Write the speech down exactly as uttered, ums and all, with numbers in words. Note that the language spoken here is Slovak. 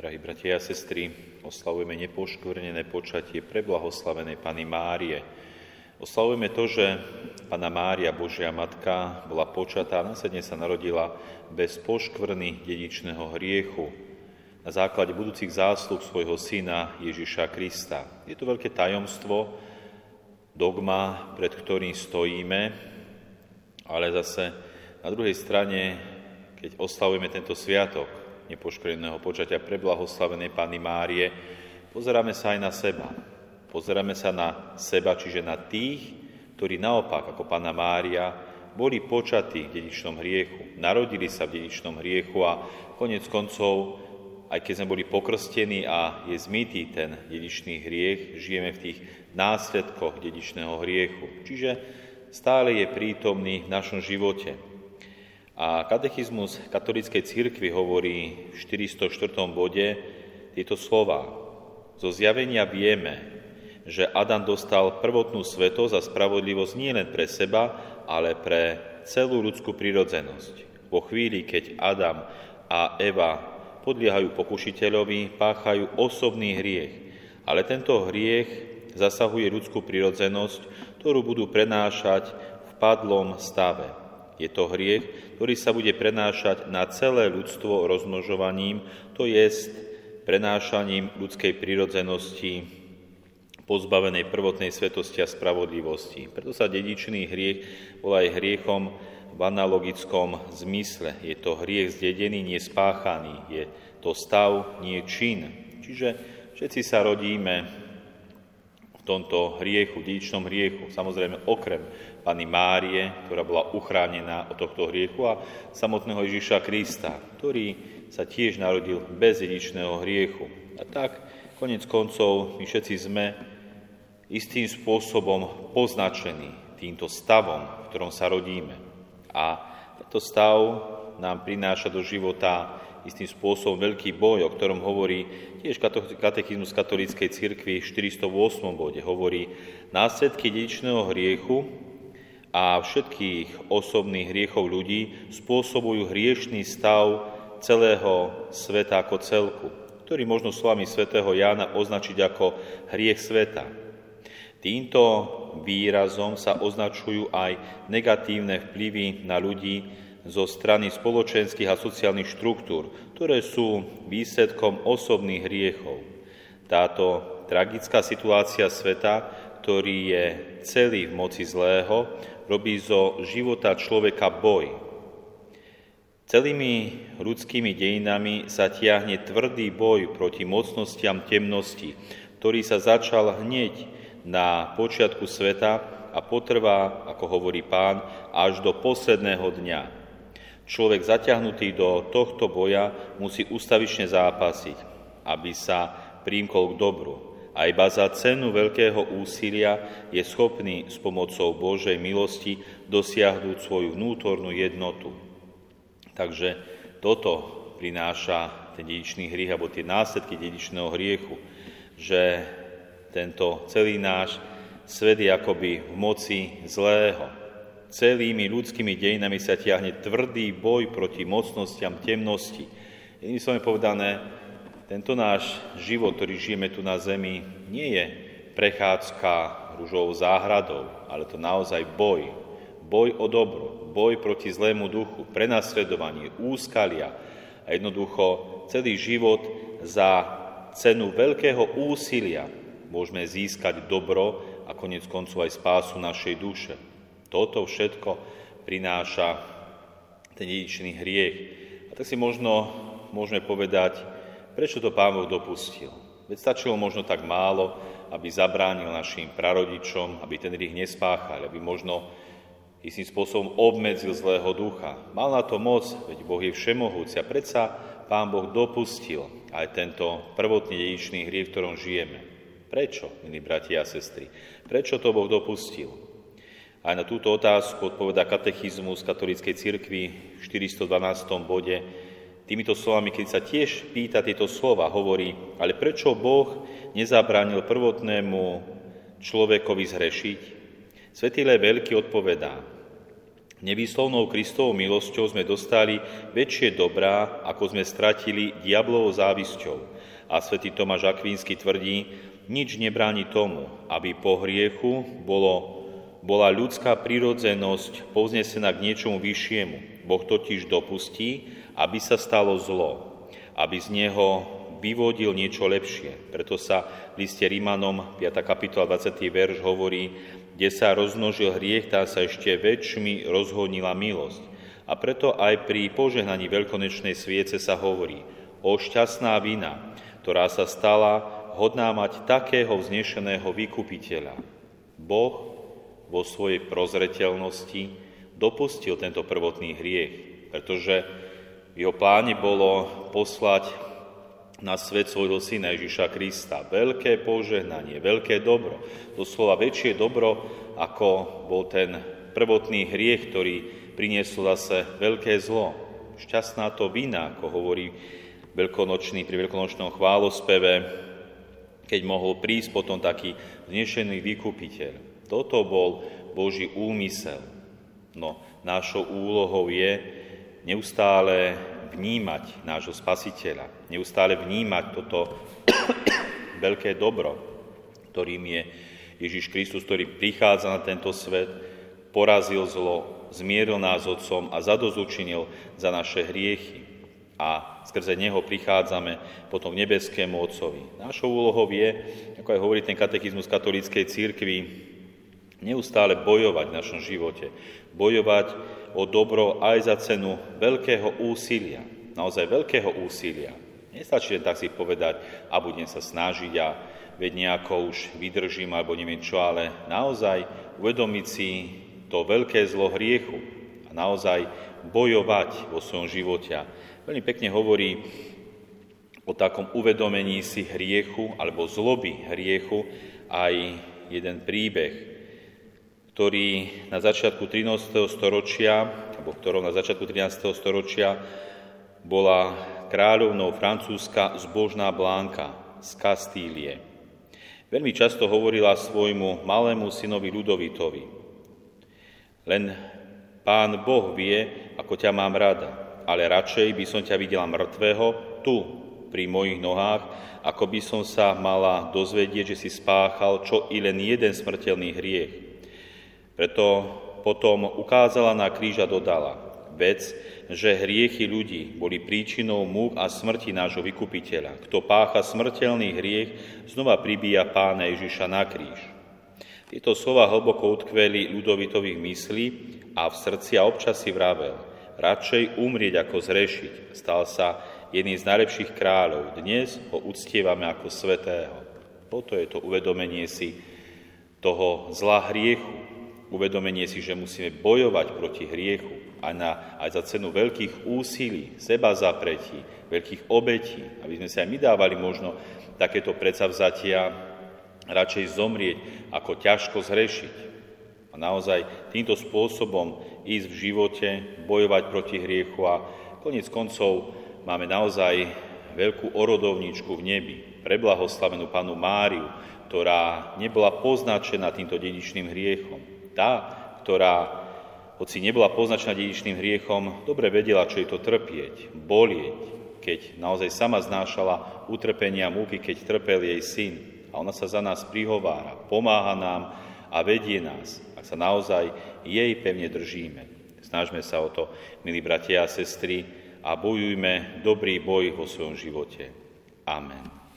Drahí bratia a sestry, oslavujeme nepoškvrnené počatie Preblahoslavenej Panny Márie. Oslavujeme to, že Panna Mária, Božia Matka, bola počatá a následne sa narodila bez poškvrny dedičného hriechu na základe budúcich zásluh svojho syna Ježiša Krista. Je to veľké tajomstvo, dogma, pred ktorým stojíme, ale zase na druhej strane, keď oslavujeme tento sviatok nepoškvrneného počatia preblahoslavenej Panny Márie, pozeráme sa aj na seba. Pozeráme sa na seba, čiže na tých, ktorí naopak, ako Panna Mária, boli počatí v dedičnom hriechu, narodili sa v dedičnom hriechu a koniec koncov, aj keď sme boli pokrstení a je zmytý ten dedičný hriech, žijeme v tých následkoch dedičného hriechu. Čiže stále je prítomný v našom živote. A katechizmus katolíckej cirkvi hovorí v štyristo štvrtom bode tieto slova. Zo zjavenia vieme, že Adam dostal prvotnú svetosť a spravodlivosť nie len pre seba, ale pre celú ľudskú prirodzenosť. Vo chvíli, keď Adam a Eva podliehajú pokušiteľovi, páchajú osobný hriech. Ale tento hriech zasahuje ľudskú prirodzenosť, ktorú budú prenášať v padlom stave. Je to hriech, ktorý sa bude prenášať na celé ľudstvo rozmnožovaním, to jest prenášaním ľudskej prirodzenosti, pozbavenej prvotnej svetosti a spravodlivosti. Preto sa dedičný hriech volá aj hriechom v analogickom zmysle. Je to hriech zdedený, nespáchaný. Je to stav, nie čin. Čiže všetci sa rodíme v tomto hriechu, dedičnom hriechu, samozrejme okrem Panny Márie, ktorá bola uchránená od tohto hriechu, a samotného Ježiša Krista, ktorý sa tiež narodil bez dedičného hriechu. A tak, koniec koncov, my všetci sme istým spôsobom poznačení týmto stavom, v ktorom sa rodíme. A tento stav nám prináša do života istým spôsobom veľký boj, o ktorom hovorí tiež katechizmus katolíckej cirkvi v štyristo ôsmom bode. Hovorí, následky dedičného hriechu a všetkých osobných hriechov ľudí spôsobujú hriešný stav celého sveta ako celku, ktorý možno slovami svätého Jána označiť ako hriech sveta. Týmto výrazom sa označujú aj negatívne vplyvy na ľudí zo strany spoločenských a sociálnych štruktúr, ktoré sú výsledkom osobných hriechov. Táto tragická situácia sveta, ktorý je celý v moci zlého, robí zo života človeka boj. Celými ľudskými dejinami sa tiahne tvrdý boj proti mocnostiam temnosti, ktorý sa začal hneď na počiatku sveta a potrvá, ako hovorí Pán, až do posledného dňa. Človek zaťahnutý do tohto boja musí ustavične zápasiť, aby sa prímkol k dobru. A iba za cenu veľkého úsilia je schopný s pomocou Božej milosti dosiahnuť svoju vnútornú jednotu. Takže toto prináša ten dedičný hriech, alebo tie následky dedičného hriechu, že tento celý náš svet je akoby v moci zlého. Celými ľudskými dejinami sa tiahne tvrdý boj proti mocnostiam temnosti. Iným som je povedané, tento náš život, ktorý žijeme tu na zemi, nie je prechádzka ružovou záhradou, ale to naozaj boj. Boj o dobro, boj proti zlému duchu, prenasledovanie, úskalia a jednoducho celý život za cenu veľkého úsilia môžeme získať dobro a koniec koncu aj spásu našej duše. Toto všetko prináša ten dedičný hriech. A tak si možno môžeme povedať, prečo to Pán Boh dopustil? Veď stačilo možno tak málo, aby zabránil našim prarodičom, aby ten hriech nespáchal, aby možno istým spôsobom obmedzil zlého ducha. Mal na to moc, veď Boh je všemohúci a predsa Pán Boh dopustil aj tento prvotný dedičný hriech, v ktorom žijeme. Prečo, milí bratia a sestry? Prečo to Boh dopustil? Aj na túto otázku odpovedá katechizmus katolíckej cirkvi v štyristodvanásteho bode. Týmito slovami, keď sa tiež pýta tieto slova, hovorí, ale prečo Boh nezabránil prvotnému človekovi zhrešiť? Svätý Lev Veľký odpovedá, Nevýslovnou Kristovou milosťou sme dostali väčšie dobrá, ako sme stratili diablovou závisťou. A svätý Tomáš Akvinský tvrdí, nič nebráni tomu, aby po hriechu bolo, bola ľudská prirodzenosť povznesená k niečomu vyššiemu. Boh totiž dopustí, aby sa stalo zlo, aby z neho vyvodil niečo lepšie. Preto sa v liste Rímanom, piata kapitola, dvadsiaty verš hovorí, kde sa rozmnožil hriech, tá sa ešte väčšmi rozhodnila milosť. A preto aj pri požehnaní veľkonočnej sviece sa hovorí o šťastná vina, ktorá sa stala hodná mať takého vznešeného vykupiteľa. Boh vo svojej prozreteľnosti dopustil tento prvotný hriech, pretože v jeho pláne bolo poslať na svet svojho syna Ježiša Krista. Veľké požehnanie, veľké dobro, doslova väčšie dobro, ako bol ten prvotný hriech, ktorý priniesol zase veľké zlo. Šťastná to vina, ako hovorí veľkonočný, pri veľkonočnom chválospeve, keď mohol prísť potom taký vznešený vykupiteľ. Toto bol Boží úmysel. No, našou úlohou je neustále vnímať nášho Spasiteľa, neustále vnímať toto veľké dobro, ktorým je Ježiš Kristus, ktorý prichádza na tento svet, porazil zlo, zmieril nás s Otcom a zadosťučinil za naše hriechy. A skrze Neho prichádzame potom k nebeskému Otcovi. Našou úlohou je, ako aj hovorí ten katechizmus katolíckej cirkvi, neustále bojovať v našom živote. Bojovať o dobro aj za cenu veľkého úsilia. Naozaj veľkého úsilia. Nestačí len tak si povedať a budem sa snažiť a veď nejako už vydržím alebo neviem čo, ale naozaj uvedomiť si to veľké zlo hriechu a naozaj bojovať vo svojom živote. A veľmi pekne hovorí o takom uvedomení si hriechu alebo zloby hriechu aj jeden príbeh, ktorý na začiatku trinásteho storočia, alebo ktorou na začiatku trinásteho storočia bola kráľovnou Francúzska zbožná Blánka z Kastílie. Veľmi často hovorila svojmu malému synovi Ľudovitovi. Len Pán Boh vie, ako ťa mám rada, ale radšej by som ťa videla mŕtvého tu, pri mojich nohách, ako by som sa mala dozvedieť, že si spáchal čo i len jeden smrteľný hriech. Preto potom ukázala na kríž a dodala vec, že hriechy ľudí boli príčinou múk a smrti nášho vykupiteľa. Kto pácha smrteľný hriech, znova pribíja Pána Ježiša na kríž. Tieto slova hlboko utkveli Ľudovitových myslí a v srdci a občas si vravel, radšej umrieť ako zrešiť. Stal sa jedným z najlepších kráľov. Dnes ho uctievame ako svätého. Toto je to uvedomenie si toho zla hriechu. Uvedomenie si, že musíme bojovať proti hriechu aj, na, aj za cenu veľkých úsilí, seba zapretí, veľkých obetí, aby sme sa aj my dávali možno takéto predsavzatia radšej zomrieť, ako ťažko zhrešiť. A naozaj týmto spôsobom ísť v živote, bojovať proti hriechu a koniec koncov máme naozaj veľkú orodovničku v nebi, preblahoslavenú Pannu Máriu, ktorá nebola poznačená týmto dedičným hriechom. Tá, ktorá, hoci nebola poznačená dedičným hriechom, dobre vedela, čo je to trpieť, bolieť, keď naozaj sama znášala utrpenia múky, keď trpel jej syn. A ona sa za nás prihovára, pomáha nám a vedie nás, ak sa naozaj jej pevne držíme. Snažme sa o to, milí bratia a sestry, a bojujme dobrý boj vo svojom živote. Amen.